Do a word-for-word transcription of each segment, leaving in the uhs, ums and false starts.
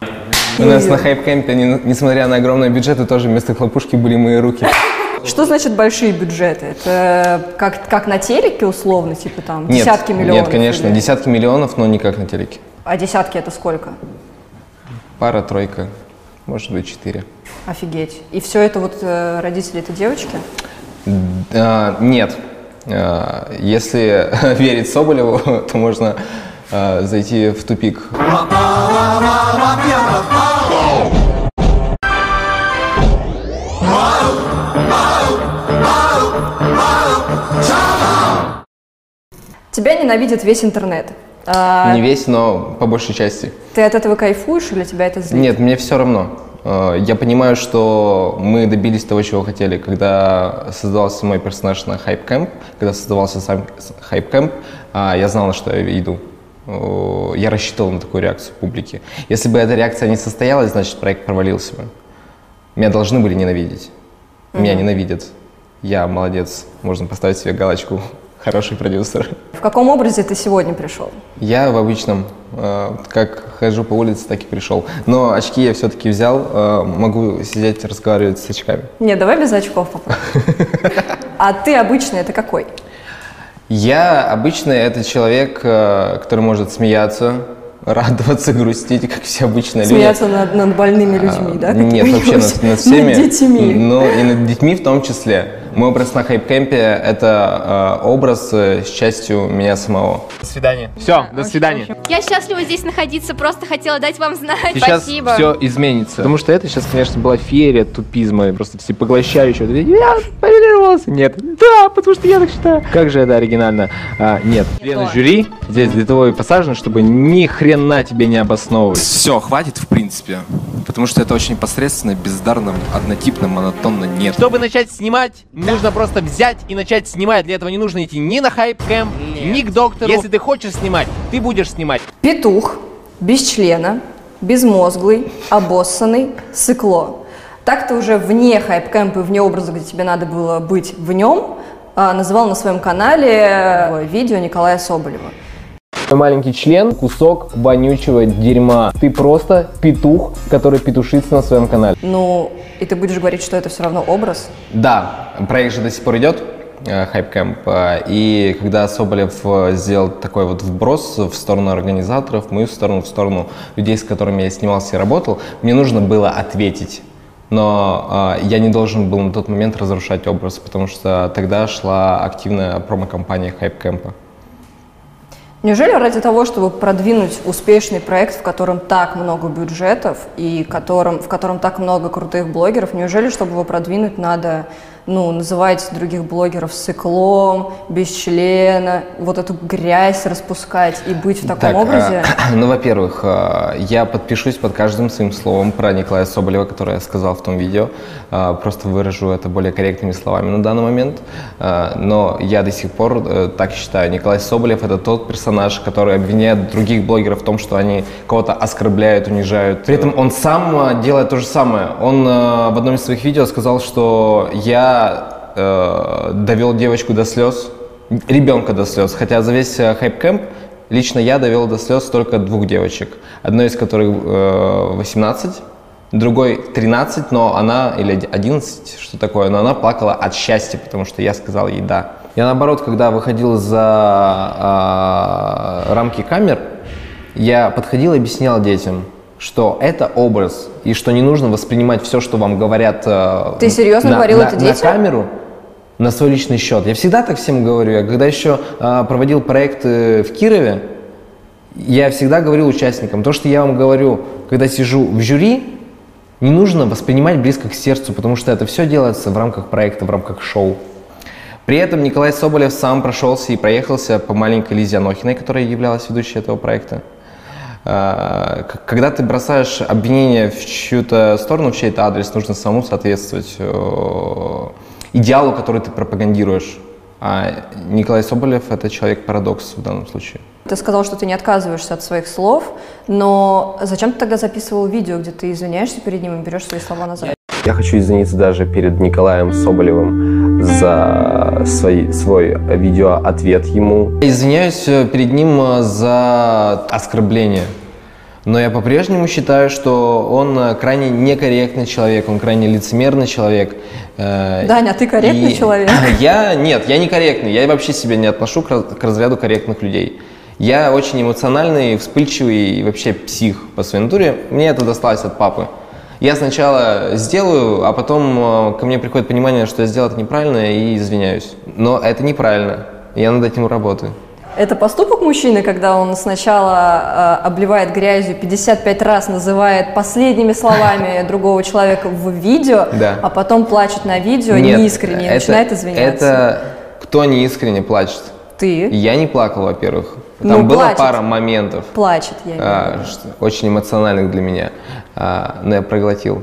У нас на хайп-кэмпе, несмотря на огромные бюджеты, тоже вместо хлопушки были мои руки. Что значит большие бюджеты? Это как, как на телеке условно, типа там нет, десятки миллионов? Нет, конечно, или? Десятки миллионов, но не как на телеке. А десятки это сколько? Пара-тройка, может быть, четыре. Офигеть. И все это вот родители это девочки? А, нет. А, если верить Соболеву, то можно а, зайти в тупик. Тебя ненавидит весь интернет. А... Не весь, но по большей части. Ты от этого кайфуешь или тебя это злит? Нет, мне все равно. Я понимаю, что мы добились того, чего хотели. Когда создавался мой персонаж на хайп-кэмп, когда создавался сам хайп-кэмп, я знал, на что я иду. Я рассчитывал на такую реакцию публики. Если бы эта реакция не состоялась, значит, проект провалился бы. Меня должны были ненавидеть. Mm-hmm. Меня ненавидят. Я молодец. Можно поставить себе галочку. Хороший продюсер. В каком образе ты сегодня пришел? Я в обычном. Как хожу по улице, так и пришел. Но очки я все-таки взял. Могу сидеть и разговаривать с очками. Нет, давай без очков попробуем. А ты обычный это какой? Я обычный это человек, который может смеяться, радоваться, грустить, как все обычные люди. Смеяться над, над больными людьми, а, да? Нет, вообще над, над всеми. Над детьми. Ну, и над детьми в том числе. Мой образ на хайп-кэмпе – это э, образ э, с частью меня самого. До свидания. Все, да, до свидания. Очень, очень. Я счастлива здесь находиться, просто хотела дать вам знать. Сейчас спасибо. Все изменится. Потому что это сейчас, конечно, была феерия тупизма, просто всепоглощающая. Я повернулся. Нет. Да, потому что я так считаю. Как же это оригинально. А, нет. Члены жюри здесь для того и посажены, чтобы ни хрена тебе не обосновывать. Все, хватит в принципе. Потому что это очень посредственно, бездарно, однотипно, монотонно, нет. Чтобы начать снимать, да, нужно просто взять и начать снимать. Для этого не нужно идти ни на хайп-кэмп, ни к доктору. Если ты хочешь снимать, ты будешь снимать. Петух, без члена, безмозглый, обоссанный, сыкло. Так ты уже вне хайп-кэмпа и вне образа, где тебе надо было быть в нем, называл на своем канале видео Николая Соболева. Маленький член, кусок вонючего дерьма. Ты просто петух, который петушится на своем канале. Ну, и ты будешь говорить, что это все равно образ? Да, проект же до сих пор идет, хайп-кэмп. И когда Соболев сделал такой вот вброс в сторону организаторов, в мою сторону, в сторону людей, с которыми я снимался и работал, мне нужно было ответить. Но э, я не должен был на тот момент разрушать образ, потому что тогда шла активная промо-компания хайп-кэмпа. Неужели ради того, чтобы продвинуть успешный проект, в котором так много бюджетов и которым, в котором так много крутых блогеров, неужели, чтобы его продвинуть, надо ну, называть других блогеров сыклом, без члена, вот эту грязь распускать и быть в таком так, образе? А, ну, во-первых, я подпишусь под каждым своим словом про Николая Соболева, которое я сказал в том видео. Просто выражу это более корректными словами на данный момент. Но я до сих пор так считаю. Николай Соболев – это тот персонаж, который обвиняет других блогеров в том, что они кого-то оскорбляют, унижают. При этом он сам делает то же самое. Он в одном из своих видео сказал, что я довел девочку до слез, ребенка до слез, хотя за весь хайп-кэмп лично я довел до слез только двух девочек, одной из которых восемнадцать, другой тринадцать, но она, или одиннадцать, что такое, но она плакала от счастья, потому что я сказал ей да. Я наоборот, когда выходил за э, рамки камер, я подходил и объяснял детям, что это образ, и что не нужно воспринимать все, что вам говорят. Ты серьезно на, говорил на, это детям? На камеру, на свой личный счет. Я всегда так всем говорю. Я когда еще а, проводил проекты в Кирове, я всегда говорил участникам, то, что я вам говорю, когда сижу в жюри, не нужно воспринимать близко к сердцу, потому что это все делается в рамках проекта, в рамках шоу. При этом Николай Соболев сам прошелся и проехался по маленькой Лизе Нохиной, которая являлась ведущей этого проекта. Когда ты бросаешь обвинение в чью-то сторону, в чей-то адрес, нужно самому соответствовать идеалу, который ты пропагандируешь. А Николай Соболев – это человек-парадокс в данном случае. Ты сказал, что ты не отказываешься от своих слов, но зачем ты тогда записывал видео, где ты извиняешься перед ним и берешь свои слова назад? Я хочу извиниться даже перед Николаем Соболевым за свой, свой видеоответ ему. Я извиняюсь перед ним за оскорбление. Но я по-прежнему считаю, что он крайне некорректный человек, он крайне лицемерный человек. Даня, а ты корректный и... человек? Я нет, я не корректный, я вообще себя не отношу к, раз... к разряду корректных людей. Я очень эмоциональный, вспыльчивый и вообще псих по своей натуре. Мне это досталось от папы. Я сначала сделаю, а потом ко мне приходит понимание, что я сделал это неправильно, и извиняюсь. Но это неправильно, я над этим работаю. Это поступок мужчины, когда он сначала э, обливает грязью, пятьдесят пять раз называет последними словами другого человека в видео, да. А потом плачет на видео неискренне и начинает извиняться. Это кто неискренне плачет? Ты. Я не плакал, во-первых. Там ну, была плачет. Пара моментов. Плачет, я не а, очень эмоциональных для меня. А, но я проглотил.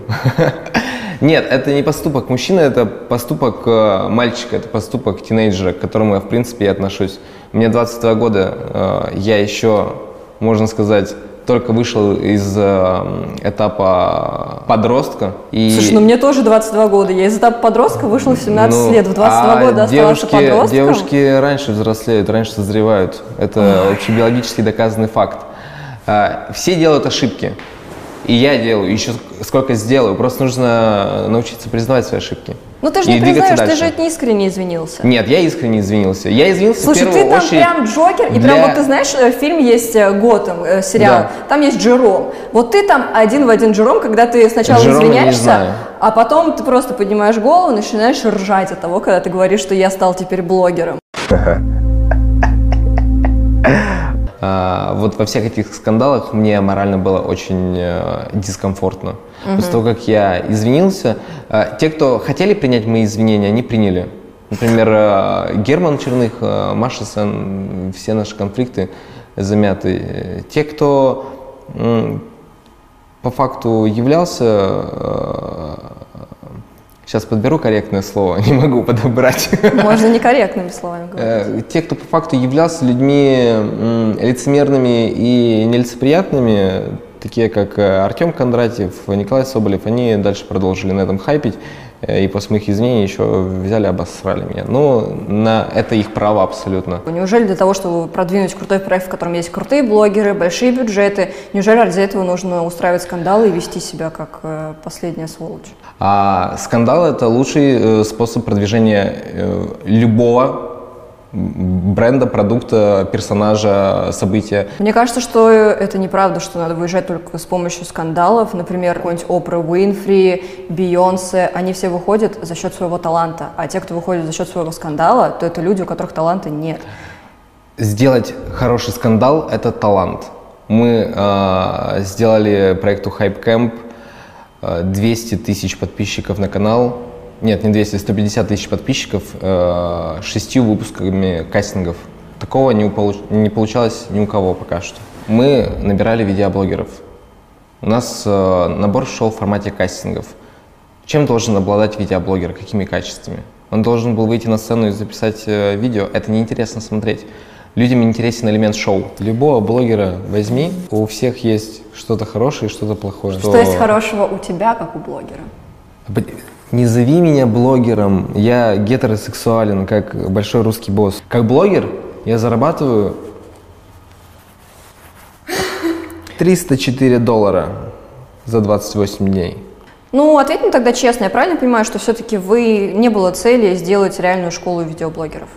Нет, это не поступок мужчины, это поступок мальчика, это поступок тинейджера, к которому я, в принципе, и отношусь. Мне двадцать два года, я еще, можно сказать, только вышел из этапа подростка. И... Слушай, ну мне тоже двадцать два года, я из этапа подростка вышла в семнадцать ну, лет, в двадцать два а года девушки, оставался подростком. Девушки раньше взрослеют, раньше созревают, это общебиологически доказанный факт. Все делают ошибки. И я делаю, еще сколько сделаю. Просто нужно научиться признавать свои ошибки. Ну ты же не признаешь, дальше. Ты же это не искренне извинился. Нет, я искренне извинился. Я извинился Слушай, в первую очередь. Слушай, ты там прям Джокер, и для... прям вот ты знаешь, в фильме есть Готэм, сериал, да. Там есть Джером. Вот ты там один в один Джером, когда ты сначала Джером извиняешься, а потом ты просто поднимаешь голову и начинаешь ржать от того, когда ты говоришь, что я стал теперь блогером. Вот во всех этих скандалах мне морально было очень дискомфортно. Угу. После того, как я извинился, те, кто хотели принять мои извинения, они приняли. Например, Герман Черных, Маша Сен, все наши конфликты замяты. Те, кто по факту являлся... Сейчас подберу корректное слово, не могу подобрать. Можно некорректными словами говорить. Те, кто по факту являлся людьми лицемерными и нелицеприятными, такие как Артём Кондратьев, Николай Соболев, они дальше продолжили на этом хайпить, и после моих извинений еще взяли, обосрали меня. Ну, на это их право абсолютно. Неужели для того, чтобы продвинуть крутой проект, в котором есть крутые блогеры, большие бюджеты, неужели ради этого нужно устраивать скандалы и вести себя как последняя сволочь? А скандал – это лучший способ продвижения любого бренда, продукта, персонажа, события. Мне кажется, что это неправда, что надо выезжать только с помощью скандалов. Например, какой-нибудь Опра Уинфри, Бейонсе, они все выходят за счет своего таланта. А те, кто выходит за счет своего скандала, то это люди, у которых таланта нет. Сделать хороший скандал – это талант. Мы э, сделали проекту Хайп-Кэмп, двести тысяч подписчиков на канал. Нет, не двести, сто пятьдесят тысяч подписчиков э, шестью выпусками кастингов. Такого не, получ, не получалось ни у кого пока что. Мы набирали видеоблогеров. У нас э, набор шел в формате кастингов. Чем должен обладать видеоблогер? Какими качествами? Он должен был выйти на сцену и записать э, видео. Это неинтересно смотреть. Людям интересен элемент шоу. Любого блогера возьми, у всех есть что-то хорошее и что-то плохое. Что, что есть хорошего у тебя, как у блогера? Не зови меня блогером, я гетеросексуален, как большой русский босс. Как блогер я зарабатываю триста четыре доллара за двадцать восемь дней. Ну, ответь мне тогда честно, я правильно понимаю, что все-таки вы не было цели сделать реальную школу видеоблогеров?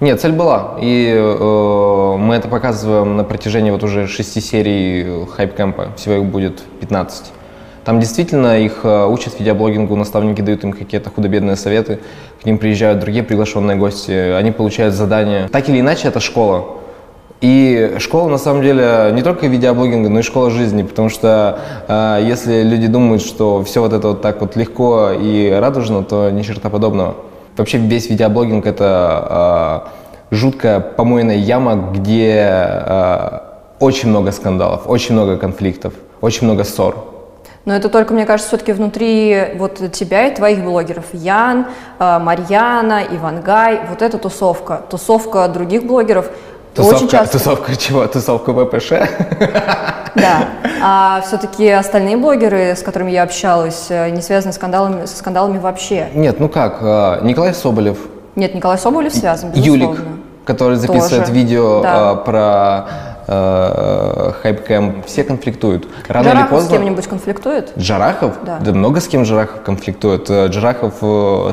Нет, цель была, и э, мы это показываем на протяжении вот уже шести серий Хайп-Кэмпа, всего их будет пятнадцать. Там действительно их учат видеоблогингу, наставники дают им какие-то худо-бедные советы, к ним приезжают другие приглашенные гости, они получают задания. Так или иначе, это школа. И школа, на самом деле, не только видеоблогинга, но и школа жизни, потому что э, если люди думают, что все вот это вот так вот легко и радужно, то ни черта подобного. Вообще весь видеоблогинг – это э, жуткая помойная яма, где э, очень много скандалов, очень много конфликтов, очень много ссор. Но это только, мне кажется, все-таки внутри вот тебя и твоих блогеров. Ян, Марьяна, Иван Гай, вот эта тусовка. Тусовка других блогеров. Тусовка, очень часто... тусовка чего? Тусовка ВПШ? Да. А все-таки остальные блогеры, с которыми я общалась, не связаны с скандалами, со скандалами вообще. Нет, ну как, Николай Соболев. Нет, Николай Соболев связан, безусловно. Юлик, который записывает тоже видео да. про Хайп-Кэмп, все конфликтуют. Рано Джарахов или поздно... с кем-нибудь конфликтует? Джарахов? Да. Да много с кем Джарахов конфликтует. Джарахов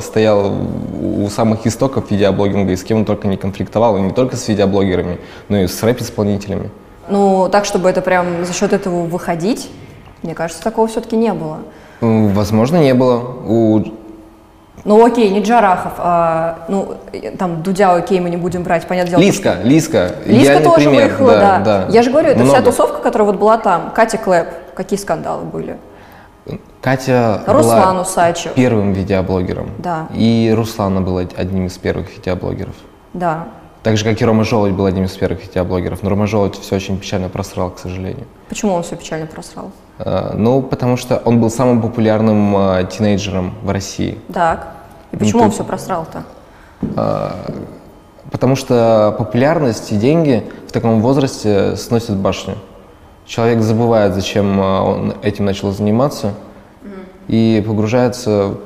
стоял у самых истоков видеоблогинга, и с кем он только не конфликтовал, и не только с видеоблогерами, но и с рэп-исполнителями. Ну, так, чтобы это прям за счет этого выходить, мне кажется, такого все-таки не было. Возможно, не было. У... Ну, окей, не Джарахов, а, ну, там, Дудя, окей, мы не будем брать, понятное дело. Лиска, что... Лиска. Лиска я тоже выехала, да, да. да. Я же говорю, это много. Вся тусовка, которая вот была там. Катя Клэп, какие скандалы были? Катя Руслан была Усачев. Первым видеоблогером. Да. И Руслана была одним из первых видеоблогеров. Да. Так же, как и Рома Жолудь был одним из первых видеоблогеров. Но Рома Жолудь все очень печально просрал, к сожалению. Почему он все печально просрал? А, ну, потому что он был самым популярным а, тинейджером в России. Так. И почему ну, он ты... все просрал-то? А, потому что популярность и деньги в таком возрасте сносят башню. Человек забывает, зачем он этим начал заниматься. И погружается, вот,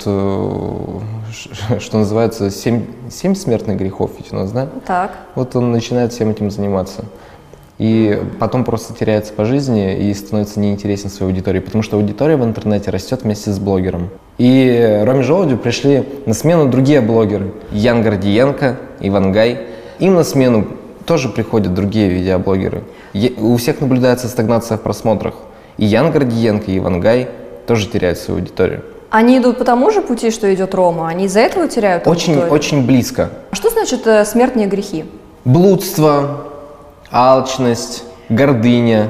что называется, семь, семь смертных грехов ведь у нас, да? Так. Вот он начинает всем этим заниматься. И потом просто теряется по жизни и становится неинтересен своей аудитории, потому что аудитория в интернете растет вместе с блогером. И Роме Жолудю пришли на смену другие блогеры. Ян Гордиенко, Иван Гай. Им на смену тоже приходят другие видеоблогеры. У всех наблюдается стагнация в просмотрах. И Ян Гордиенко, и Иван Гай тоже теряют свою аудиторию. Они идут по тому же пути, что идет Рома? Они из-за этого теряют аудиторию? Очень, очень близко. А что значит э, смертные грехи? Блудство, алчность, гордыня,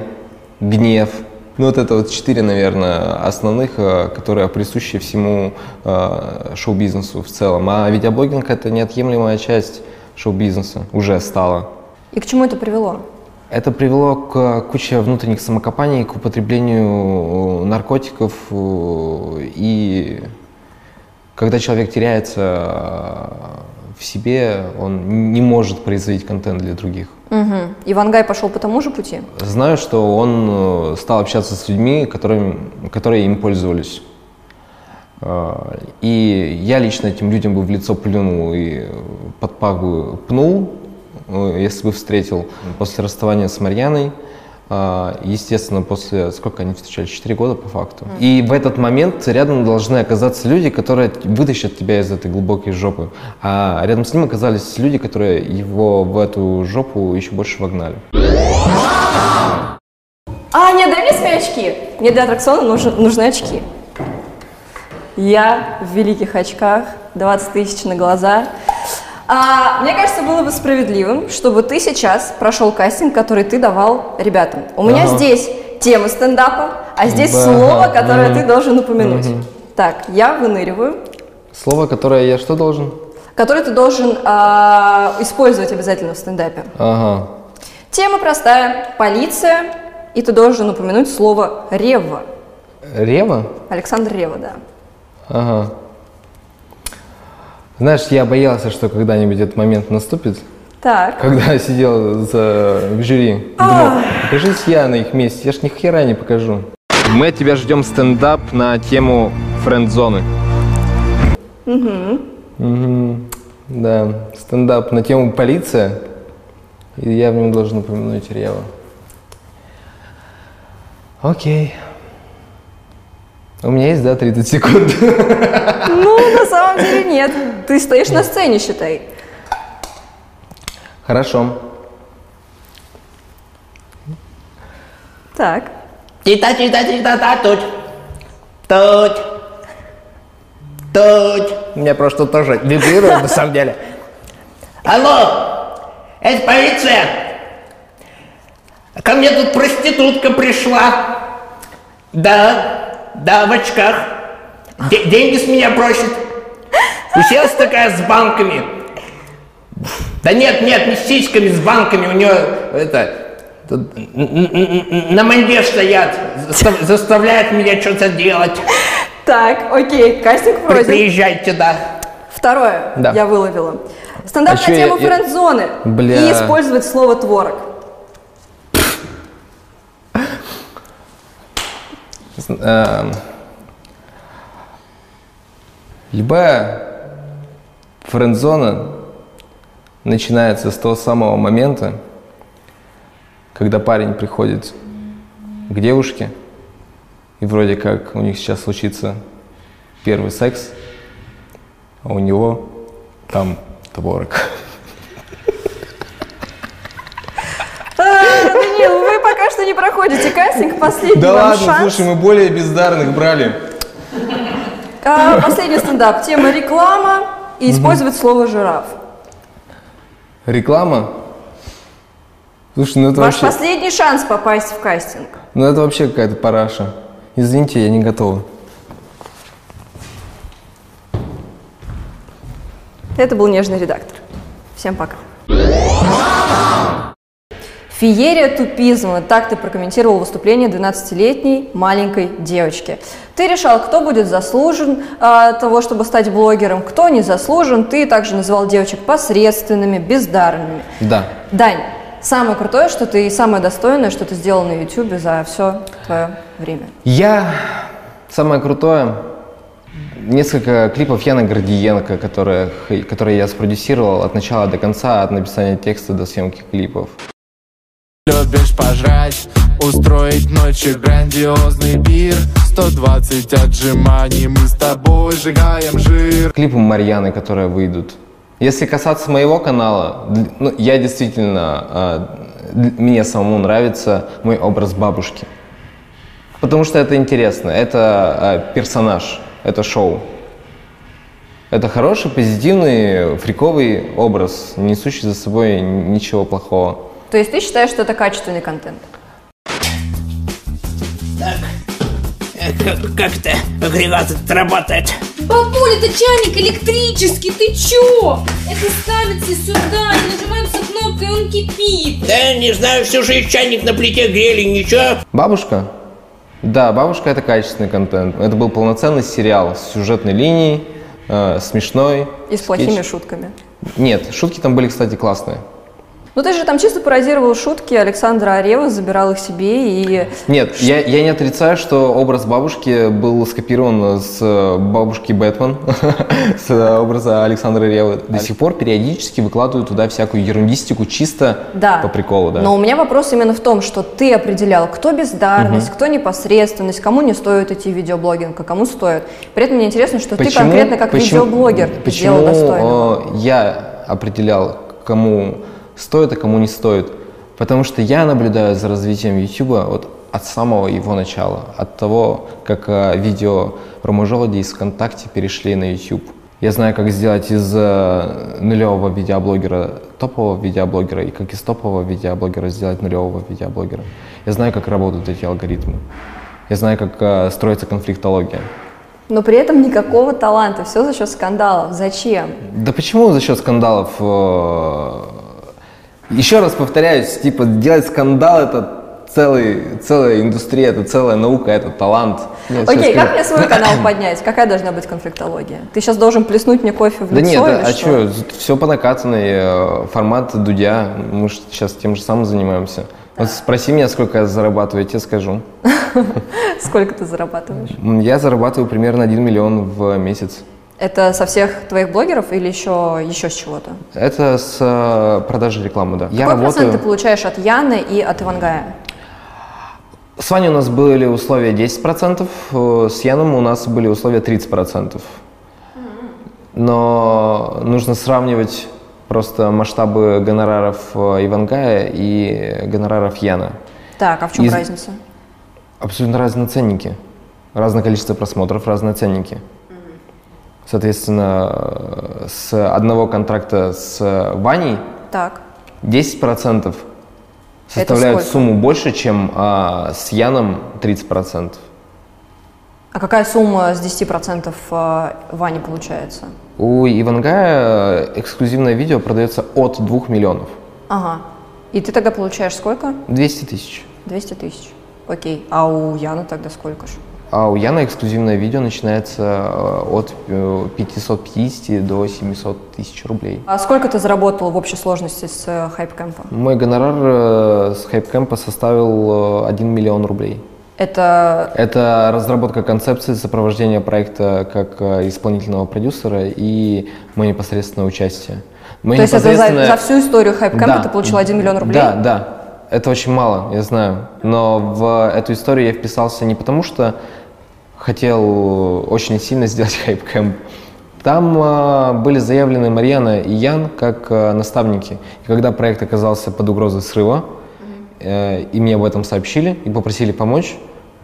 гнев. Ну вот это вот четыре, наверное, основных, э, которые присущи всему э, шоу-бизнесу в целом. А видеоблогинг – это неотъемлемая часть шоу-бизнеса, уже стала. И к чему это привело? Это привело к куче внутренних самокопаний, к употреблению наркотиков, и когда человек теряется в себе, он не может производить контент для других. Угу. Иван Гай пошел по тому же пути? Знаю, что он стал общаться с людьми, которые, которые им пользовались. И я лично этим людям бы в лицо плюнул и под пагу пнул, если бы встретил после расставания с Марьяной, естественно, после, сколько они встречались, четыре года по факту. И в этот момент рядом должны оказаться люди, которые вытащат тебя из этой глубокой жопы. А рядом с ним оказались люди, которые его в эту жопу еще больше вогнали. А, нет, дай мне свои очки. Мне для аттракциона нужен, нужны очки. Я в великих очках, двадцать тысяч на глаза. А, мне кажется, было бы справедливым, чтобы ты сейчас прошел кастинг, который ты давал ребятам. У меня ага. здесь тема стендапа, а здесь Ба слово, которое м-м. ты должен упомянуть. М-м. Так, я выныриваю. Слово, которое я что должен? Которое ты должен а, использовать обязательно в стендапе. Ага. Тема простая, полиция, и ты должен упомянуть слово Рева. Рева? Александр Рева, да. Ага. Знаешь, я боялся, что когда-нибудь этот момент наступит. Так. Когда я сидел за... в жюри, думал, покажись я на их месте, я ж ни хера не покажу. Мы от тебя ждем стендап на тему френд-зоны. Угу. Угу. Да, стендап на тему полиция, и я в нем должен упомянуть Рева. Окей. У меня есть, да, тридцать секунд? Ну, на самом деле нет. Ты стоишь на сцене, считай. Хорошо. Так. Чита, чита, чита, та, тут. Тут. Тут. У меня просто тоже вибрирует, на самом деле. Алло, это полиция. Ко мне тут проститутка пришла. Да. Да, в очках. Д- деньги с меня просит. Уселась такая с банками. Да нет, нет, не с сиськами, с банками. У нее это... На манде стоят. Заставляет меня что-то делать. Так, окей, кастинг просит. Приезжайте, да. Второе, да. я выловила. Стандартная а тема я... френд-зоны. Бля. И использовать слово творог. Любая френд-зона начинается с того самого момента, когда парень приходит к девушке, и вроде как у них сейчас случится первый секс, а у него там творог. Данил, вы пока что не проходите кастинг, последний да вам ладно, шанс. Слушай, мы более бездарных брали. А, последний стендап. Тема реклама и использовать слово жираф. Реклама? Слушай, ну это Ваш вообще... последний шанс попасть в кастинг. Ну это вообще какая-то параша. Извините, я не готова. Это был Нежный редактор. Всем пока. Феерия тупизма. Так ты прокомментировал выступление двенадцатилетней маленькой девочки. Ты решал, кто будет заслужен э, того, чтобы стать блогером, кто не заслужен. Ты также называл девочек посредственными, бездарными. Да. Дань, самое крутое, что ты и самое достойное, что ты сделал на YouTube за все твое время. Я... Самое крутое... Несколько клипов Яна Гордиенко, которые, которые я спродюсировал от начала до конца, от написания текста до съемки клипов. Любишь пожрать, устроить ночью грандиозный бир, сто двадцать отжиманий, мы с тобой сжигаем жир. Клипы Марьяны, которые выйдут. Если касаться моего канала, ну, я действительно, э, мне самому нравится мой образ бабушки. Потому что это интересно, это э, персонаж, это шоу. Это хороший, позитивный, фриковый образ, несущий за собой ничего плохого. То есть ты считаешь, что это качественный контент? Так, как-то агрегат работает. Бабуль, это чайник электрический, ты чё? Это ставится сюда, нажимается кнопка, и он кипит. Да, не знаю, все же и чайник на плите грели, ничего. Бабушка? Да, бабушка — это качественный контент. Это был полноценный сериал с сюжетной линией, э, смешной. И с плохими скетч... шутками. Нет, шутки там были, кстати, классные. Ну ты же там чисто пародировал шутки Александра Рева, забирал их себе и... Нет, я, я не отрицаю, что образ бабушки был скопирован с бабушки Бэтмен, с образа Александра Ревы. До сих пор периодически выкладываю туда всякую ерундистику чисто по приколу. Да. Но у меня вопрос именно в том, что ты определял, кто бездарность, кто непосредственность, кому не стоит идти в видеоблогинг, а кому стоит. При этом мне интересно, что ты конкретно как видеоблогер сделал достойно. Почему я определял, кому... стоит, а кому не стоит. Потому что я наблюдаю за развитием YouTube вот от самого его начала, от того, как а, видео Рома Жолудя из ВКонтакте перешли на YouTube. Я знаю, как сделать из а, нулевого видеоблогера топового видеоблогера и как из топового видеоблогера сделать нулевого видеоблогера. Я знаю, как работают эти алгоритмы. Я знаю, как а, строится конфликтология. Но при этом никакого таланта, все за счет скандалов. Зачем? Да почему за счет скандалов? Еще раз повторяюсь, типа, делать скандал – это целый, целая индустрия, это целая наука, это талант. Нет, окей, как мне свой канал поднять? Какая должна быть конфликтология? Ты сейчас должен плеснуть мне кофе в да лицо? Да нет, а что? что? Все по накатанной, формат Дудя, мы же сейчас тем же самым занимаемся. Да. Вот спроси меня, сколько я зарабатываю, я тебе скажу. Сколько ты зарабатываешь? Я зарабатываю примерно один миллион в месяц. Это со всех твоих блогеров или еще, еще с чего-то? Это с э, продажи рекламы, да. Какой я процент работаю... ты получаешь от Яны и от Иван Гая? С Ваней у нас были условия десять процентов, с Яном у нас были условия тридцать процентов. Но нужно сравнивать просто масштабы гонораров Иван Гая и гонораров Яна. Так, а в чем и... разница? Абсолютно разные ценники. Разное количество просмотров, разные ценники. Соответственно, с одного контракта с Ваней так. десять процентов составляют сумму больше, чем а, с Яном тридцать процентов. А какая сумма с десяти процентов Вани получается? У Ивангая эксклюзивное видео продается от двух миллионов. Ага. И ты тогда получаешь сколько? двести тысяч. двести тысяч. Окей. А у Яна тогда сколько же? А у Яна эксклюзивное видео начинается от пятисот пятидесяти до семисот тысяч рублей. А сколько ты заработал в общей сложности с Хайп-Кэмпа? Мой гонорар с Хайп-Кэмпа составил один миллион рублей. Это... Это разработка концепции, сопровождение проекта как исполнительного продюсера и мое непосредственное участие. Мое То непосредственное... есть это за, за всю историю Хайп-Кэмпа да, ты получил один миллион рублей? Да, да. Это очень мало, я знаю. Но в эту историю я вписался не потому, что хотел очень сильно сделать хайп-кэмп. Там э, были заявлены Марьяна и Ян как э, наставники. И когда проект оказался под угрозой срыва, э, и мне об этом сообщили, и попросили помочь,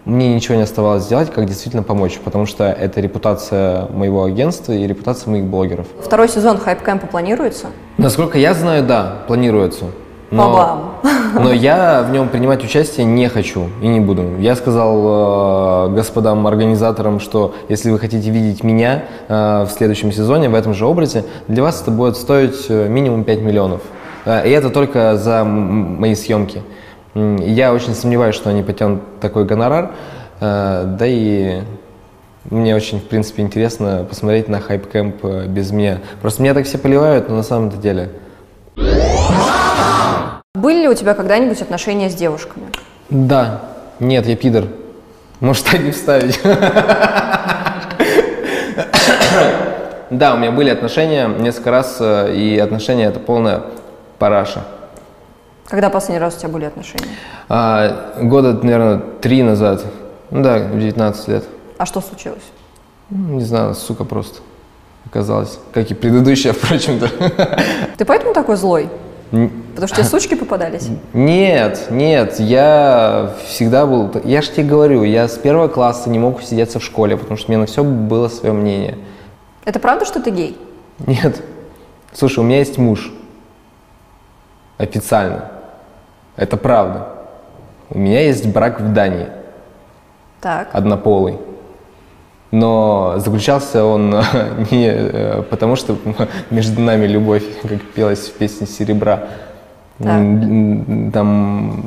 мне ничего не оставалось сделать, как действительно помочь, потому что это репутация моего агентства и репутация моих блогеров. Второй сезон хайп-кэмпа планируется? Насколько я знаю, да, планируется. Но, но я в нем принимать участие не хочу и не буду. Я сказал э, господам организаторам, что если вы хотите видеть меня э, в следующем сезоне, в этом же образе, для вас это будет стоить минимум пять миллионов. Э, и это только за мои съемки. Я очень сомневаюсь, что они потянут такой гонорар. Э, да и мне очень, в принципе, интересно посмотреть на хайп-кэмп без меня. Просто меня так все поливают, но на самом-то деле... Были ли у тебя когда-нибудь отношения с девушками? Да. Нет, я пидор. Может, так не вставить. Да, у меня были отношения несколько раз, и отношения – это полная параша. Когда последний раз у тебя были отношения? А, года, наверное, три назад. Ну да, девятнадцать лет. А что случилось? Не знаю, сука просто оказалась. Как и предыдущая, впрочем-то. Ты поэтому такой злой? Потому что тебе сучки попадались? Нет, нет, я всегда был... Я же тебе говорю, я с первого класса не мог усидеться в школе, потому что мне на все было свое мнение. Это правда, что ты гей? Нет. Слушай, у меня есть муж. Официально. Это правда. У меня есть брак в Дании. Так. Однополый. Но заключался он не потому, что между нами любовь, как пелось в песне «Серебра». Да. Там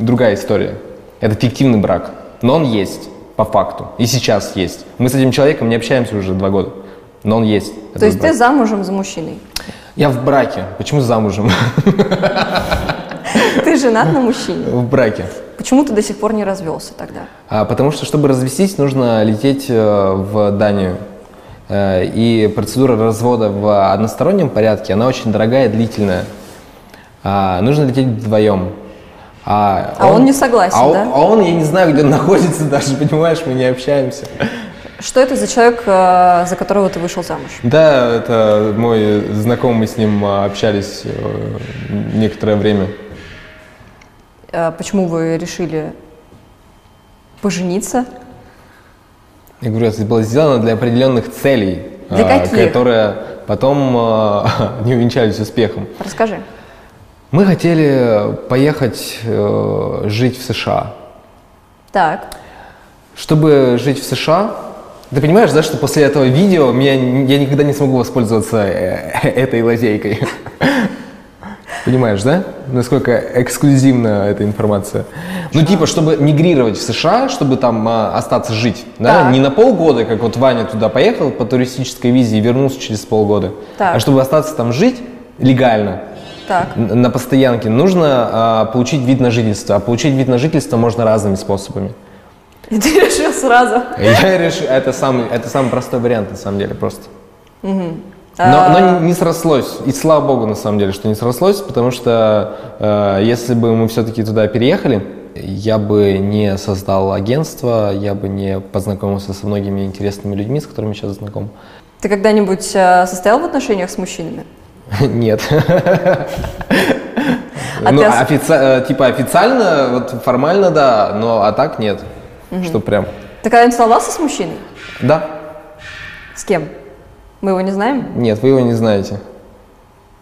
другая история. Это фиктивный брак, но он есть по факту. И сейчас есть. Мы с этим человеком не общаемся уже два года, но он есть. То есть брак. Ты замужем за мужчиной? Я в браке. Почему замужем? Ты женат на мужчине? В браке. Почему ты до сих пор не развелся тогда? А, потому что, чтобы развестись, нужно лететь э, в Данию. Э, и процедура развода в одностороннем порядке, она очень дорогая и длительная. А, нужно лететь вдвоем. А, а он, он не согласен, а, да? А он, я не знаю, где он находится даже, понимаешь, мы не общаемся. Что это за человек, э, за которого ты вышел замуж? Да, это мой знакомый, с ним общались э, некоторое время. Почему вы решили пожениться? Я говорю, это было сделано для определенных целей, для каких? Которые потом э, не увенчались успехом. Расскажи. Мы хотели поехать э, жить в США. Так. Чтобы жить в США, ты понимаешь, да, что после этого видео меня, я никогда не смогу воспользоваться этой лазейкой. Понимаешь, да? Насколько эксклюзивна эта информация. Ну, типа, чтобы мигрировать в США, чтобы там а, остаться жить, да? Так. Не на полгода, как вот Ваня туда поехал по туристической визе и вернулся через полгода. Так. А чтобы остаться там жить легально, так. на постоянке, нужно а, получить вид на жительство. А получить вид на жительство можно разными способами. И ты решил сразу? Я решил. Это самый, это самый простой вариант, на самом деле, просто. Угу. Но, но не, не срослось, и слава богу, на самом деле, что не срослось, потому что э, если бы мы все-таки туда переехали, я бы не создал агентство, я бы не познакомился со многими интересными людьми, с которыми сейчас знаком. Ты когда-нибудь э, состоял в отношениях с мужчинами? Нет. Ну, типа официально, вот формально, да, но а так нет, что прям. Ты когда-нибудь целовался с мужчиной? Да. С кем? Мы его не знаем? Нет, вы его не знаете.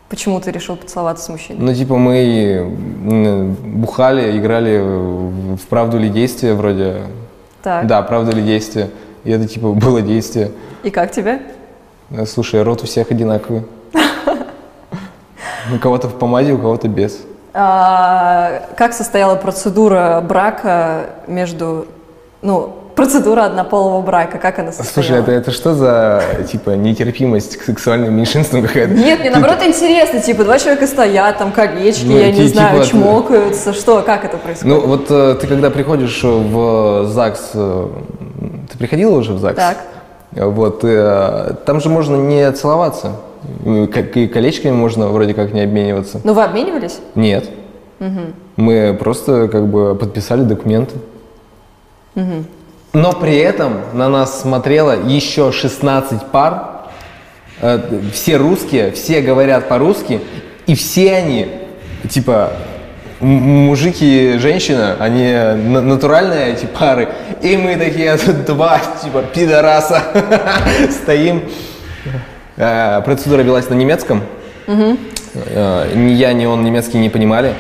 Почему ты решил поцеловаться с мужчиной? Ну, типа, мы бухали, играли в «Правду или действие» вроде. Так. Да, «Правду или действие». И это, типа, было действие. И как тебе? Слушай, рот у всех одинаковый. У кого-то в помаде, у кого-то без. Как состояла процедура брака между... ну? Процедура однополого брака, как она состояла? Слушай, это, это что за, типа, нетерпимость к сексуальным меньшинствам какая-то? Нет, мне наоборот интересно, типа, два человека стоят, там, колечки, ну, я не знаю, типа... чмокаются, что, как это происходит? Ну, вот ты когда приходишь в ЗАГС, ты приходила уже в ЗАГС? Так. Вот, там же можно не целоваться, и колечками можно вроде как не обмениваться. Ну, вы обменивались? Нет. Угу. Мы просто как бы подписали документы. Угу. Но при этом на нас смотрело еще шестнадцать пар. Все русские, все говорят по-русски, и все они, типа, мужики и женщина, они натуральные эти пары, и мы такие два, типа, пидораса, стоим. Процедура велась на немецком, ни я, ни он немецкий не понимали.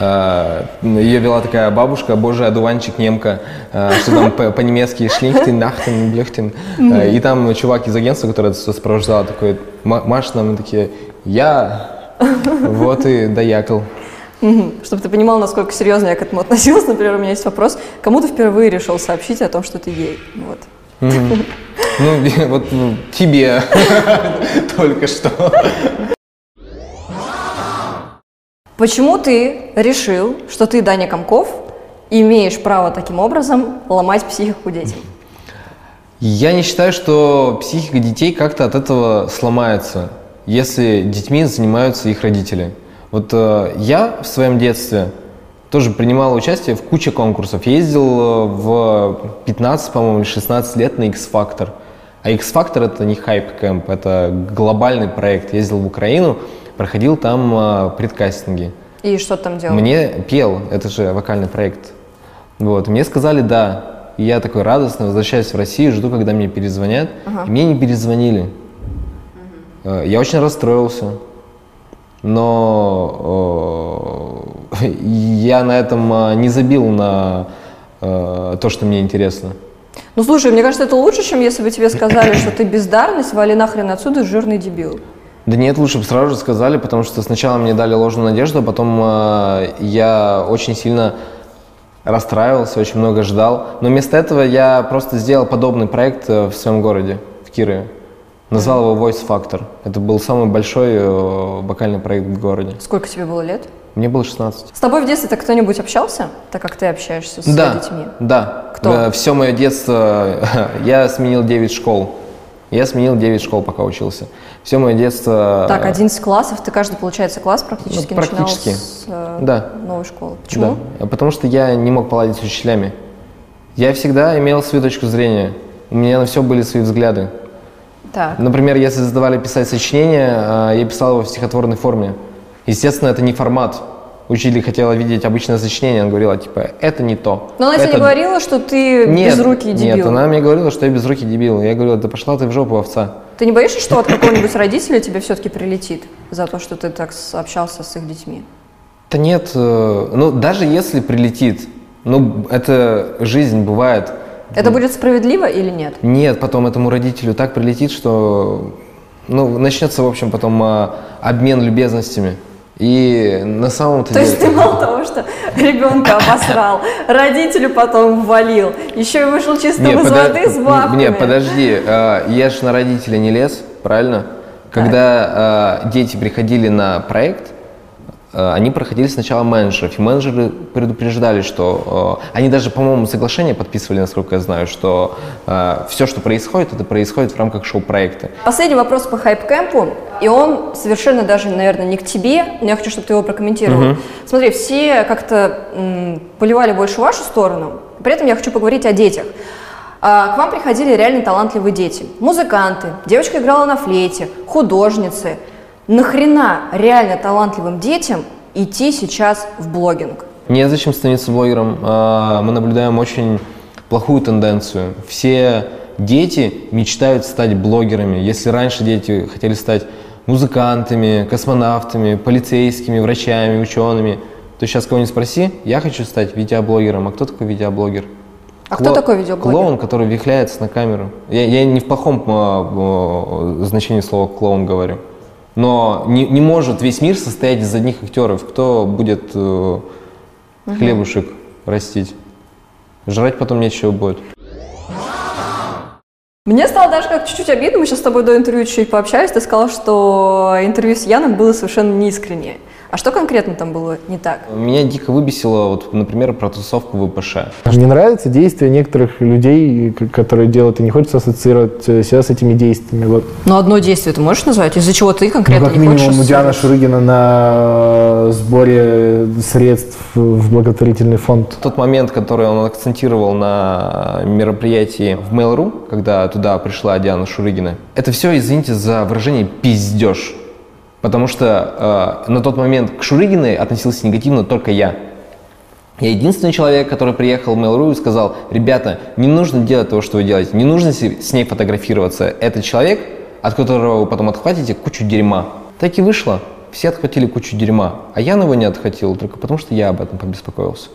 Ее вела такая бабушка, боже, одуванчик, немка, что там по-немецки шлихтин, нахтин, блюхтин. И там чувак из агентства, который это все сопровождал, такой, Маш, нам такие, я, вот и доякал. Чтобы ты понимал, насколько серьезно я к этому относилась, например, у меня есть вопрос, кому ты впервые решил сообщить о том, что ты гей? Вот. Ну, вот тебе только что. Почему ты решил, что ты, Даня Комков, имеешь право таким образом ломать психику детей? Я не считаю, что психика детей как-то от этого сломается, если детьми занимаются их родители. Вот э, я в своем детстве тоже принимал участие в куче конкурсов. Я ездил в пятнадцать, по-моему, или шестнадцать лет на Икс-Factor. А Икс-Factor — это не Хайп-Кэмп, это глобальный проект. Я ездил в Украину. Проходил там а, предкастинги. И что ты там делал? Мне пел, это же вокальный проект. Вот, мне сказали да. И я такой радостно возвращаюсь в Россию, жду, когда мне перезвонят. Ага. И мне не перезвонили. Ага. Я очень расстроился. Но о, я на этом не забил на о, то, что мне интересно. Ну слушай, мне кажется, это лучше, чем если бы тебе сказали, что ты бездарность, вали нахрен отсюда, жирный дебил. Да нет, лучше бы сразу же сказали, потому что сначала мне дали ложную надежду, а потом э, я очень сильно расстраивался, очень много ждал. Но вместо этого я просто сделал подобный проект в своем городе, в Кирове. Назвал его Voice Factor. Это был самый большой э, вокальный проект в городе. Сколько тебе было лет? Мне было шестнадцать. С тобой в детстве-то кто-нибудь общался, так как ты общаешься с да, детьми? Да, кто? Э, все мое детство. Я сменил девять школ. Я сменил девять школ, пока учился. Все мое детство... Так, одиннадцать классов, ты каждый, получается, класс практически, ну, практически. начинал с э, да. новой школы. Почему? Да. Потому что я не мог поладить с учителями. Я всегда имел свою точку зрения. У меня на все были свои взгляды. Так. Например, если задавали писать сочинение, я писал его в стихотворной форме. Естественно, это не формат. Учитель хотела видеть обычное сочинение, она говорила, типа, это не то. Но она тебе это... не говорила, что ты нет, безрукий дебил? Нет, она мне говорила, что я безрукий дебил. Я говорила, да пошла ты в жопу, овца. Ты не боишься, что от какого-нибудь родителя тебе все-таки прилетит за то, что ты так общался с их детьми? Да нет, ну даже если прилетит, ну это жизнь бывает. Это будет справедливо или нет? Нет, потом этому родителю так прилетит, что ну, начнется, в общем, потом обмен любезностями. И на самом-то деле... То есть ты мало того, что ребенка обосрал, родителю потом ввалил, еще и вышел чисто не, из подо... воды с бабками. Нет, не, подожди, я же на родителей не лез, правильно? Когда так. дети приходили на проект, они проходили сначала менеджеров, и менеджеры предупреждали, что... Они даже, по-моему, соглашение подписывали, насколько я знаю, что все, что происходит, это происходит в рамках шоу-проекта. Последний вопрос по хайп-кэмпу, и он совершенно даже, наверное, не к тебе, но я хочу, чтобы ты его прокомментировал. Угу. Смотри, все как-то поливали больше вашу сторону, при этом я хочу поговорить о детях. К вам приходили реально талантливые дети, музыканты, девочка играла на флейте, художницы. Нахрена реально талантливым детям идти сейчас в блогинг? Незачем становиться блогером. Мы наблюдаем очень плохую тенденцию. Все дети мечтают стать блогерами. Если раньше дети хотели стать музыкантами, космонавтами, полицейскими, врачами, учеными, то сейчас кого-нибудь спроси, я хочу стать видеоблогером. А кто такой видеоблогер? А Кло... кто такой видеоблогер? Клоун, который вихляется на камеру. Я, я не в плохом значении слова клоун говорю. Но не, не может весь мир состоять из одних актеров. Кто будет э, угу. хлебушек растить? Жрать потом нечего будет. Мне стало даже как чуть-чуть обидно. Мы сейчас с тобой до интервью чуть-чуть пообщались. Ты сказала, что интервью с Яном было совершенно неискреннее. А что конкретно там было не так? Меня дико выбесило, вот, например, про тусовку ВПШ. Мне нравится действие некоторых людей, которые делают, и не хочется ассоциировать себя с этими действиями. Вот. Но одно действие ты можешь назвать? Из-за чего ты конкретно ну, не минимум, хочешь ассоциировать? Диана Шурыгина на сборе средств в благотворительный фонд. Тот момент, который он акцентировал на мероприятии в Mail.ru, когда туда пришла Диана Шурыгина, это все, извините за выражение, пиздеж. Потому что э, на тот момент к Шурыгиной относился негативно только я. Я единственный человек, который приехал в Mail.ru и сказал: ребята, не нужно делать того, что вы делаете, не нужно с ней фотографироваться. Это человек, от которого вы потом отхватите кучу дерьма. Так и вышло. Все отхватили кучу дерьма. А я на его не отхватил, только потому что я об этом побеспокоился.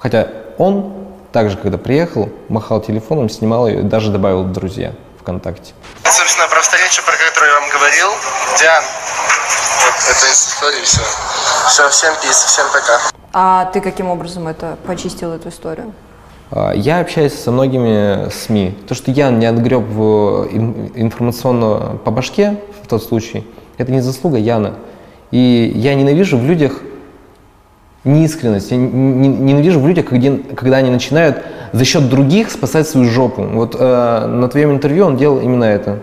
Хотя он, также когда приехал, махал телефоном, снимал ее, даже добавил в друзья ВКонтакте. Собственно, про встречу, про которую я вам говорил, Диан. Вот это история, все. Все, всем пиздец, всем пока. А ты каким образом это почистил, эту историю? Я общаюсь со многими СМИ. То, что я не отгреб информационно по башке в тот случай, это не заслуга Яна. И я ненавижу в людях неискренность. Я ненавижу в людях, когда они начинают за счет других спасать свою жопу. Вот э, на твоем интервью он делал именно это.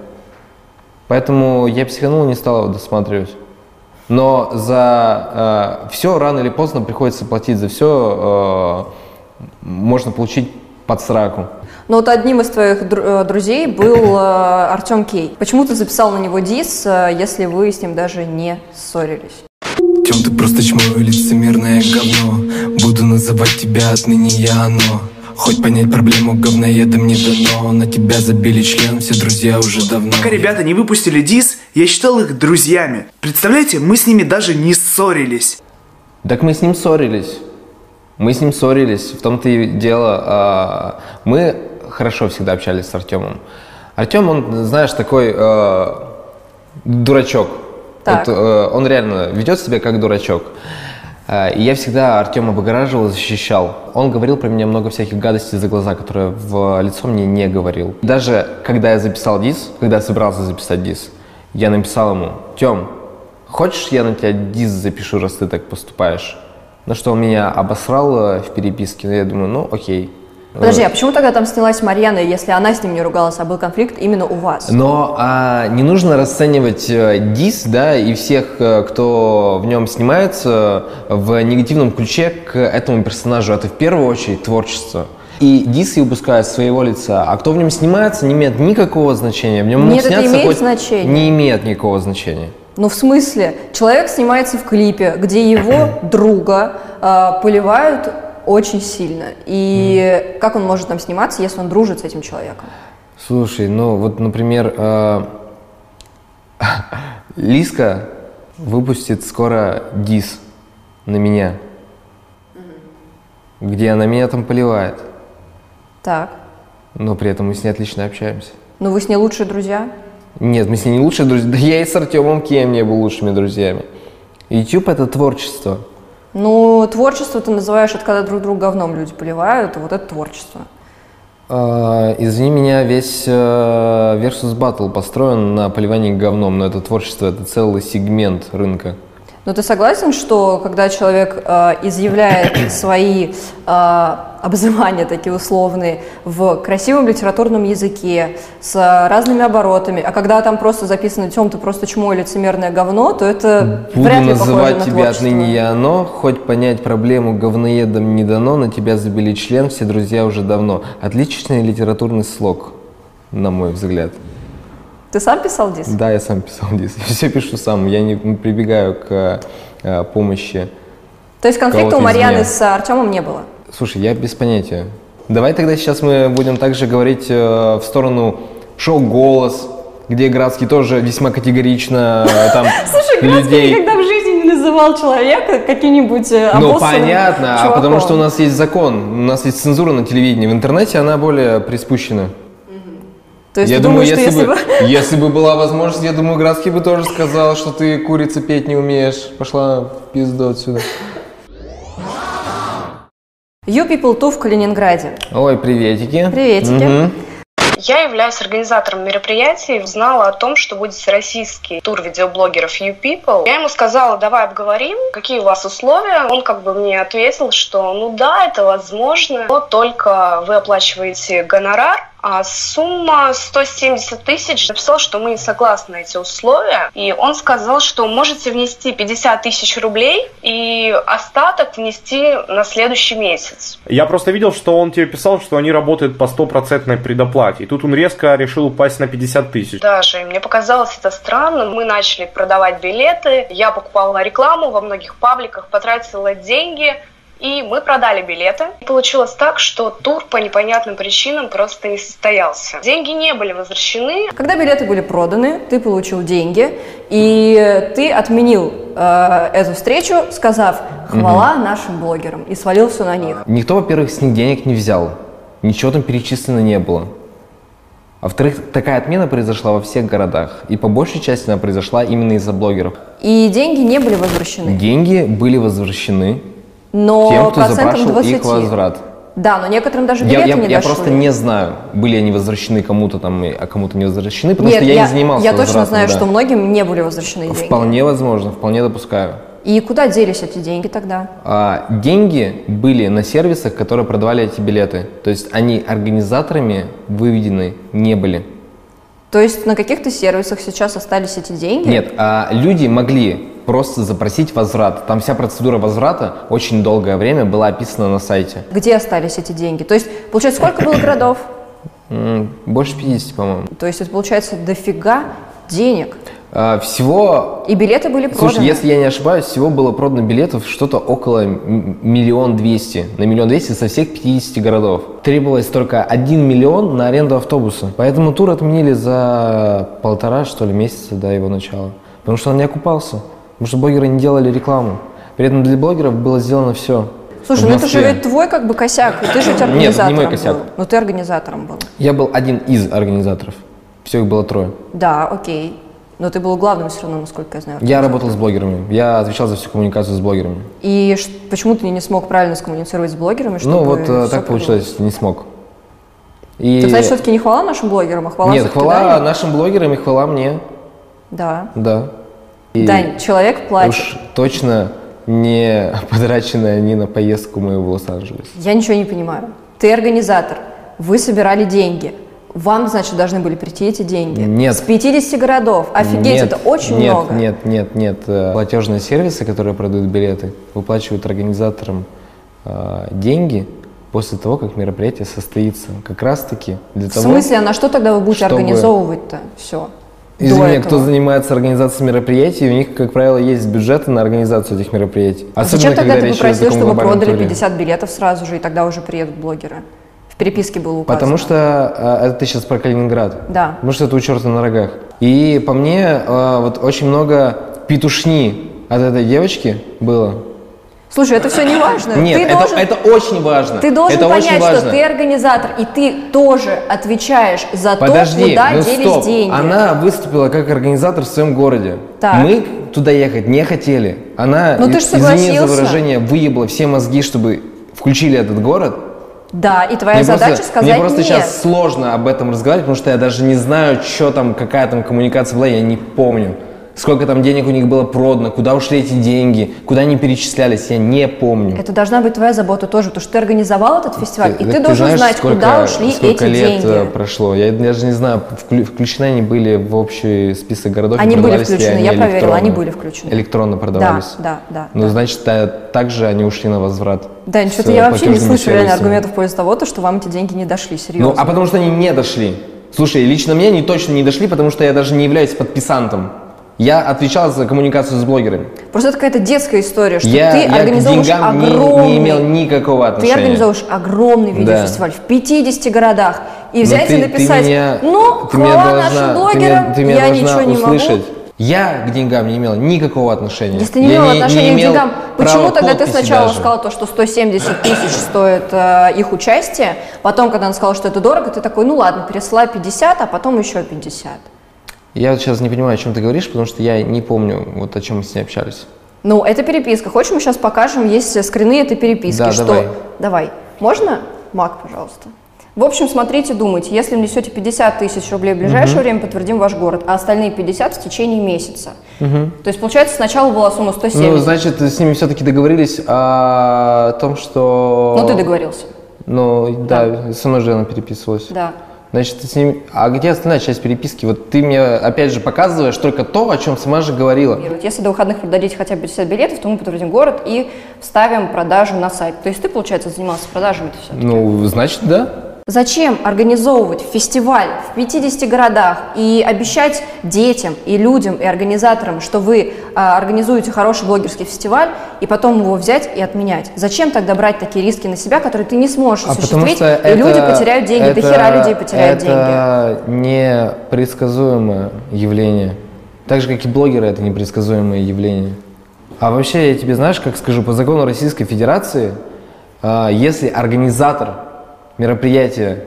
Поэтому я психанул, не стал его досматривать. Но за э, все рано или поздно приходится платить, за все э, можно получить под сраку. Ну вот одним из твоих дру друзей был э, Артём Кей. Почему ты записал на него дисс, э, если вы с ним даже не ссорились? Тём, ты просто чмо и лицемерное говно. Буду называть тебя отныне я оно. Хоть понять проблему говноедам не дано. На тебя забили член, все друзья уже давно. Пока ребята не выпустили дисс, я считал их друзьями. Представляете, мы с ними даже не ссорились. Так мы с ним ссорились. Мы с ним ссорились, в том-то и дело. Мы хорошо всегда общались с Артемом. Артем, он, знаешь, такой дурачок. Так. Вот, он реально ведет себя как дурачок. И я всегда Артема выгораживал, защищал. Он говорил про меня много всяких гадостей за глаза, которые в лицо мне не говорил. Даже когда я записал дисс, когда я собрался записать дисс, я написал ему: Тем, хочешь, я на тебя дисс запишу, раз ты так поступаешь? На что он меня обосрал в переписке, я думаю, ну окей. Подожди, а почему тогда там снялась Марьяна, если она с ним не ругалась, а был конфликт именно у вас? Но а, не нужно расценивать дисс, да, и всех, кто в нем снимается, в негативном ключе к этому персонажу. Это в первую очередь творчество. И дисс я упускаю от своего лица, а кто в нем снимается, не имеет никакого значения. В нем Нет, это имеет хоть... значение. Не имеет никакого значения. Ну, в смысле, человек снимается в клипе, где его друга а, поливают очень сильно. И mm. как он может там сниматься, если он дружит с этим человеком? Слушай, ну вот, например, э Лиска выпустит скоро дисс на меня, mm-hmm. где она меня там поливает. Так. Но при этом мы с ней отлично общаемся. Но вы с ней лучшие друзья? Нет, мы с ней не лучшие друзья. Да я и с Артемом Кеем не был лучшими друзьями. YouTube — это творчество. Ну, творчество ты называешь, это когда друг друга говном люди поливают, вот это творчество. А, извини меня, весь э, Versus Battle построен на поливании говном, но это творчество, это целый сегмент рынка. Но ты согласен, что когда человек э, изъявляет свои э, обзывания такие условные в красивом литературном языке, с э, разными оборотами, а когда там просто записано «Тем, ты просто чмо и лицемерное говно», то это Буду вряд ли похоже на творчество. «Буду называть тебя отныне я оно, хоть понять проблему говноедам не дано, на тебя забили член, все друзья уже давно». Отличный литературный слог, на мой взгляд. Ты сам писал дисс? Да, я сам писал дисс. Я все пишу сам, я не прибегаю к э, помощи. То есть конфликта у Марьяны с Артемом не было? Слушай, я без понятия. Давай тогда сейчас мы будем также говорить э, в сторону шоу «Голос», где Градский тоже весьма категорично там Слушай, Градский никогда в жизни не называл человека каким-нибудь обоссанным. Ну понятно, а потому что у нас есть закон, у нас есть цензура на телевидении, в интернете она более приспущена. То есть я думаю, думаешь, если, бы, если бы если бы была возможность, я думаю, Градский бы тоже сказал, что ты курица петь не умеешь. Пошла в пизду отсюда. You people two в Калининграде. Ой, приветики. Приветики. Угу. Я являюсь организатором мероприятий, узнала о том, что будет всероссийский тур видеоблогеров You People. Я ему сказала, давай обговорим, какие у вас условия. Он как бы мне ответил, что ну да, это возможно, но только вы оплачиваете гонорар. А сумма сто семьдесят тысяч. Написал, что мы не согласны на эти условия. И он сказал, что можете внести пятьдесят тысяч рублей и остаток внести на следующий месяц. Я просто видел, что он тебе писал, что они работают по сто процентов предоплате. И тут он резко решил упасть на пятьдесят тысяч. Даже мне показалось это странно. Мы начали продавать билеты. Я покупала рекламу во многих пабликах, потратила деньги. И мы продали билеты. И получилось так, что тур по непонятным причинам просто не состоялся. Деньги не были возвращены. Когда билеты были проданы, ты получил деньги, и ты отменил э, эту встречу, сказав «хвала нашим блогерам», и свалил все на них. Никто, во-первых, с них денег не взял, ничего там перечислено не было. А во-вторых, такая отмена произошла во всех городах, и по большей части она произошла именно из-за блогеров. И деньги не были возвращены? Деньги были возвращены. Но тем, кто запрашивал их возврат. Да, но некоторым даже билеты я, я, не я дошли. Я просто не знаю, были они возвращены кому-то там, а кому-то не возвращены, потому Нет, что я, я не занимался я возвратом. Я точно знаю, да. что многим не были возвращены деньги. Вполне возможно, вполне допускаю. И куда делись эти деньги тогда? А, деньги были на сервисах, которые продавали эти билеты. То есть они организаторами выведены не были. То есть на каких-то сервисах сейчас остались эти деньги? Нет, а люди могли просто запросить возврат. Там вся процедура возврата очень долгое время была описана на сайте. Где остались эти деньги? То есть, получается, сколько было городов? Больше пятидесяти, по-моему. То есть это, получается, дофига денег. А, всего... И билеты были проданы. Слушай, если я не ошибаюсь, всего было продано билетов что-то около миллион двести. На миллион двести со всех пятидесяти городов. Требовалось только один миллион на аренду автобуса. Поэтому тур отменили за полтора, что ли, месяца до его начала. Потому что он не окупался. Потому что блогеры не делали рекламу. При этом для блогеров было сделано все. Слушай, ну это же ведь твой как бы косяк. И ты же организатором. Нет, это не мой косяк. Был. Но ты организатором был. Я был один из организаторов. Всего их было трое. Да, окей. Но ты был главным все равно, насколько я знаю. Я работал с блогерами. Я отвечал за всю коммуникацию с блогерами. И почему ты не смог правильно скоммуницировать с блогерами? Ну вот так получилось, не смог. И... Ты, значит, все-таки не хвала нашим блогерам, а хвала... Нет, хвала нашим блогерам и хвала мне. Да. Да. И Дань, человек плачет. Уж точно не потраченная ни на поездку мою в Лос-Анджелес. Я ничего не понимаю. Ты организатор. Вы собирали деньги. Вам, значит, должны были прийти эти деньги. Нет. С пятидесяти городов. Офигеть, нет, это очень нет, много. Нет, нет, нет, нет. Платежные сервисы, которые продают билеты, выплачивают организаторам э, деньги после того, как мероприятие состоится. Как раз-таки для того... В смысле, а на что тогда вы будете чтобы... организовывать-то все? Извини меня, кто занимается организацией мероприятий, у них, как правило, есть бюджеты на организацию этих мероприятий. Особенно, а зачем тогда ты попросил, чтобы продали пятьдесят билетов сразу же, и тогда уже приедут блогеры? В переписке было указано. Потому что, а, это ты сейчас про Калининград. Да. Потому что это у черта на рогах. И по мне, а, вот очень много петушни от этой девочки было. Слушай, это все не важно. Нет, ты это, должен, это очень важно. Ты должен это понять, важно. Что ты организатор, и ты тоже отвечаешь за Подожди, то, куда ну делись стоп. деньги. Она выступила как организатор в своем городе. Так. Мы туда ехать не хотели. Она, ну, ты ж согласился. Извини за выражение, выебла все мозги, чтобы включили этот город. Да, и твоя мне задача просто, сказать нет. Мне просто нет. Сейчас сложно об этом разговаривать, потому что я даже не знаю, что там, какая там коммуникация была, я не помню. Сколько там денег у них было продано, куда ушли эти деньги, куда они перечислялись, я не помню. Это должна быть твоя забота тоже, потому что ты организовал этот фестиваль, ты, и ты, ты должен знаешь, знать, сколько, куда ушли сколько эти деньги. Сколько лет прошло, я даже не знаю, включены они были в общий список городов. Они были включены, я проверила, они были включены. Электронно продавались. Да, да, да. Ну, да. Значит, также они ушли на возврат. Да, что-то я вообще не слышу реально аргументов в пользу того, что вам эти деньги не дошли, серьезно. Ну, а потому что они не дошли. Слушай, лично мне они точно не дошли, потому что я даже не являюсь подписантом. Я отвечал за коммуникацию с блогерами. Просто это какая-то детская история, что я, ты я организовываешь огромный... Не, не имел никакого отношения. Ты организовываешь огромный видеофестиваль да. в пятидесяти городах. И взять ты, и написать, ты меня, ну, ты хвала должна, нашим блогерам, ты меня, ты меня я ничего не услышать. могу. Я к деньгам не имела никакого отношения. Если ты не имела отношения не, не к деньгам, почему тогда ты сначала даже. сказала, то, что сто семьдесят тысяч стоит э, их участие, потом, когда она сказала, что это дорого, ты такой, ну ладно, пересылай пятьдесят, а потом еще пятьдесят. Я вот сейчас не понимаю, о чем ты говоришь, потому что я не помню, вот о чем мы с ней общались. Ну, это переписка. Хочешь, мы сейчас покажем, есть скрины этой переписки. Да, что... давай. Давай. Можно? Мак, пожалуйста. В общем, смотрите, думайте. Если внесете пятьдесят тысяч рублей в ближайшее uh-huh. время, подтвердим ваш город, а остальные пятьдесят в течение месяца. Uh-huh. То есть, получается, сначала была сумма сто семь. Ну, значит, с ними все-таки договорились о том, что… Ну, ты договорился. Ну, да, да. со мной же она переписывалась. Да. Значит, с ним… А где остальная часть переписки? Вот ты мне, опять же, показываешь только то, о чем сама же говорила. Если до выходных продадите хотя бы пятьдесят билетов, то мы подтвердим город и вставим продажу на сайт. То есть ты, получается, занимался продажами-то все-таки? Ну, значит, да. Зачем организовывать фестиваль в пятидесяти городах и обещать детям и людям и организаторам, что вы а, организуете хороший блогерский фестиваль, и потом его взять и отменять? Зачем тогда брать такие риски на себя, которые ты не сможешь осуществить, а и это, люди потеряют деньги, это, до хера людей потеряют это деньги? Это непредсказуемое явление. Так же, как и блогеры, это непредсказуемое явление. А вообще, я тебе, знаешь, как скажу, по закону Российской Федерации, если организатор мероприятие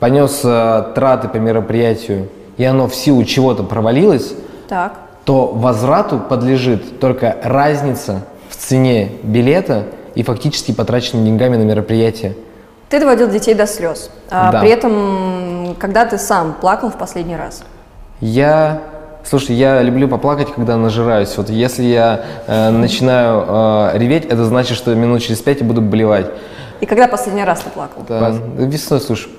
понес э, траты по мероприятию, и оно в силу чего-то провалилось, так. то возврату подлежит только разница в цене билета и фактически потраченными деньгами на мероприятие. Ты доводил детей до слез. А да. При этом, когда ты сам плакал в последний раз? Я… Слушай, я люблю поплакать, когда нажираюсь. Вот если я э, начинаю э, реветь, это значит, что минут через пять я буду блевать. И когда последний раз ты плакал? Да, весной, слушай.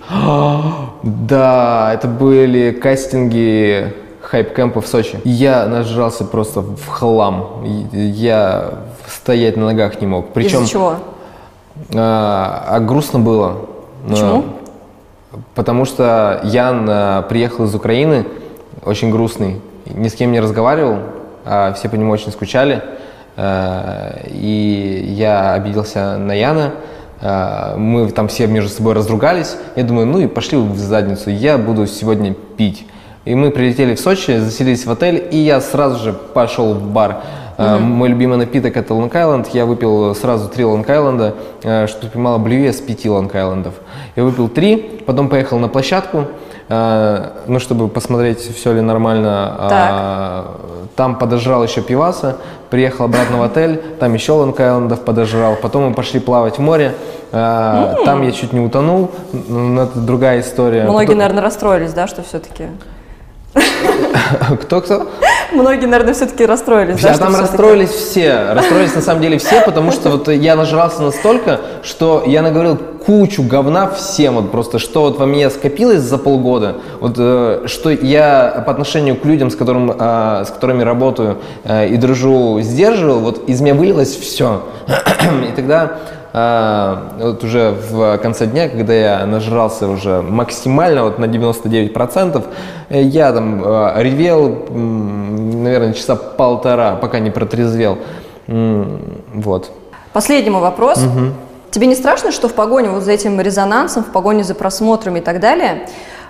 Да, это были кастинги Хайп-Кэмпа в Сочи. Я нажрался просто в хлам. Я стоять на ногах не мог. Причем, из-за чего? А, а грустно было. Почему? А, потому что Ян а, приехал из Украины, очень грустный. Ни с кем не разговаривал, а все по нему очень скучали. А, и я обиделся на Яна. Мы там все между собой разругались. Я думаю, ну и пошли в задницу, я буду сегодня пить. И мы прилетели в Сочи, заселились в отель, и я сразу же пошел в бар. Mm-hmm. Мой любимый напиток – это Лонг-Айленд. Я выпил сразу три Лонг-Айленда, что-то поймало блюя с пяти Лонг-Айлендов. Я выпил три, потом поехал на площадку, ну, чтобы посмотреть, все ли нормально. Так. Там подожрал еще пиваса, приехал обратно в отель, там еще Лонг-Айлендов подожрал. Потом мы пошли плавать в море, mm-hmm. там я чуть не утонул, но это другая история. Многие, потом... наверное, расстроились, да, что все-таки… Кто-кто? Многие, наверное, все-таки расстроились. Да, там расстроились все. Расстроились на самом деле все, потому что вот я нажрался настолько, что я наговорил кучу говна всем. Вот просто что вот во мне скопилось за полгода, вот что я по отношению к людям, с которым, с которыми работаю и дружу, сдерживал, вот из меня вылилось все. И тогда. А, вот уже в конце дня, когда я нажрался уже максимально, вот на девяносто девять процентов, я там а, ревел, наверное, часа полтора, пока не протрезвел. Вот. Последний вопрос. Угу. Тебе не страшно, что в погоне вот за этим резонансом, в погоне за просмотрами и так далее,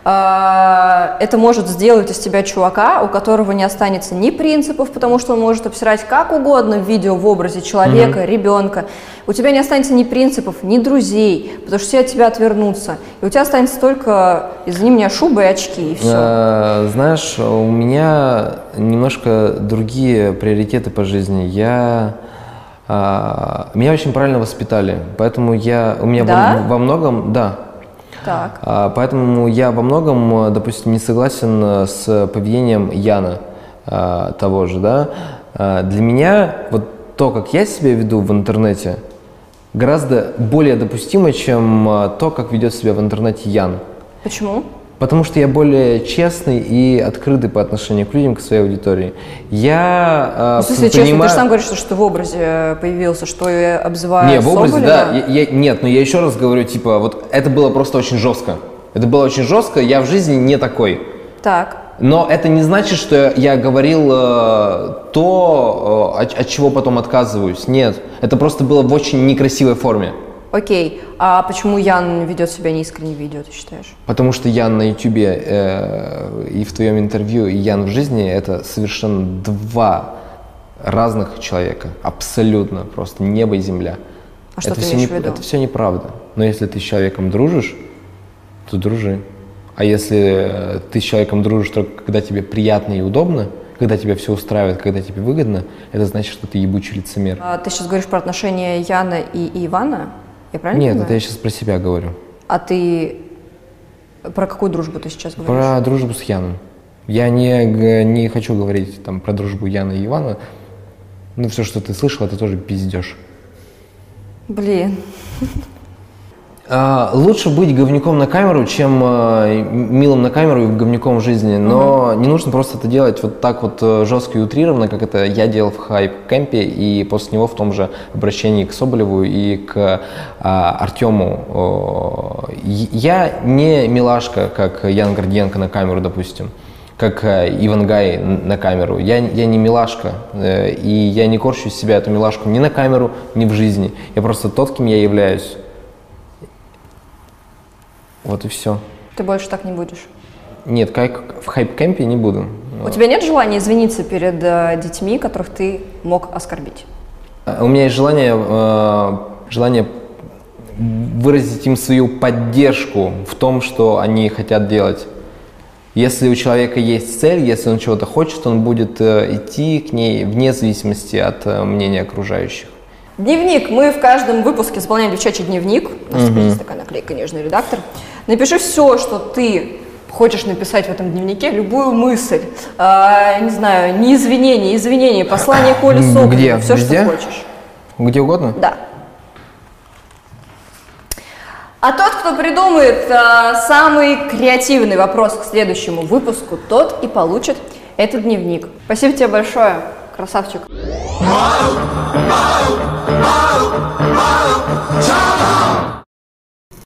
это может сделать из тебя чувака, у которого не останется ни принципов, потому что он может обсирать как угодно в видео в образе человека, mm-hmm. ребенка. У тебя не останется ни принципов, ни друзей, потому что все от тебя отвернутся. И у тебя останется только, извини меня, шуба и очки, и все. А, знаешь, у меня немножко другие приоритеты по жизни. Я… А, меня очень правильно воспитали, поэтому я… У меня да? во, во многом… Да. Так. Поэтому я во многом, допустим, не согласен с поведением Яна того же, да. Для меня вот то, как я себя веду в интернете, гораздо более допустимо, чем то, как ведет себя в интернете Ян. Почему? Потому что я более честный и открытый по отношению к людям, к своей аудитории. Я, ну, в смысле, понимаю... честно, ты же сам говоришь, что ты в образе появился, что я обзываю Соболева. Не, в образе, да. Я, я, нет, но я еще раз говорю, типа, вот это было просто очень жестко. Это было очень жестко, я в жизни не такой. Так. Но это не значит, что я говорил э, то, э, от, от чего потом отказываюсь. Нет, это просто было в очень некрасивой форме. Окей, а почему Ян ведет себя неискренне в видео, ты считаешь? Потому что Ян на ютубе э, и в твоем интервью, и Ян в жизни – это совершенно два разных человека. Абсолютно просто небо и земля. А это что ты имеешь в виду? Это все неправда. Но если ты с человеком дружишь, то дружи. А если ты с человеком дружишь только когда тебе приятно и удобно, когда тебя все устраивает, когда тебе выгодно, это значит, что ты ебучий лицемер. А ты сейчас говоришь про отношения Яна и, и Ивана? Я правильно Нет, понимаю? Это я сейчас про себя говорю. А ты Про какую дружбу ты сейчас говоришь? Про дружбу с Яном. Я не, не хочу говорить там про дружбу Яна и Ивана. Ну, все, что ты слышал, это тоже пиздеж. Блин. А, лучше быть говнюком на камеру, чем а, милым на камеру и говнюком в жизни. Но угу. не нужно просто это делать вот так вот жестко и утрированно, как это я делал в хайп-кэмпе, и после него в том же обращении к Соболеву и к а, Артему. Я не милашка, как Ян Гордиенко на камеру, допустим. Как Иван Гай на камеру. Я, я не милашка, э, и я не корчу из себя эту милашку ни на камеру, ни в жизни. Я просто тот, кем я являюсь. Вот и все. Ты больше так не будешь? Нет, как в хайп-кэмпе не буду. У тебя нет желания извиниться перед э, детьми, которых ты мог оскорбить? У меня есть желание, э, желание выразить им свою поддержку в том, что они хотят делать. Если у человека есть цель, если он чего-то хочет, он будет э, идти к ней вне зависимости от э, мнения окружающих. Дневник. Мы в каждом выпуске заполняем девчачий дневник. У нас есть такая наклейка «Нежный редактор». Напиши все, что ты хочешь написать в этом дневнике, любую мысль, э, не знаю, не извинения, извинения, послание Коле Соболеву, все, Везде? Что хочешь. Где угодно? Да. А тот, кто придумает а, самый креативный вопрос к следующему выпуску, тот и получит этот дневник. Спасибо тебе большое, красавчик.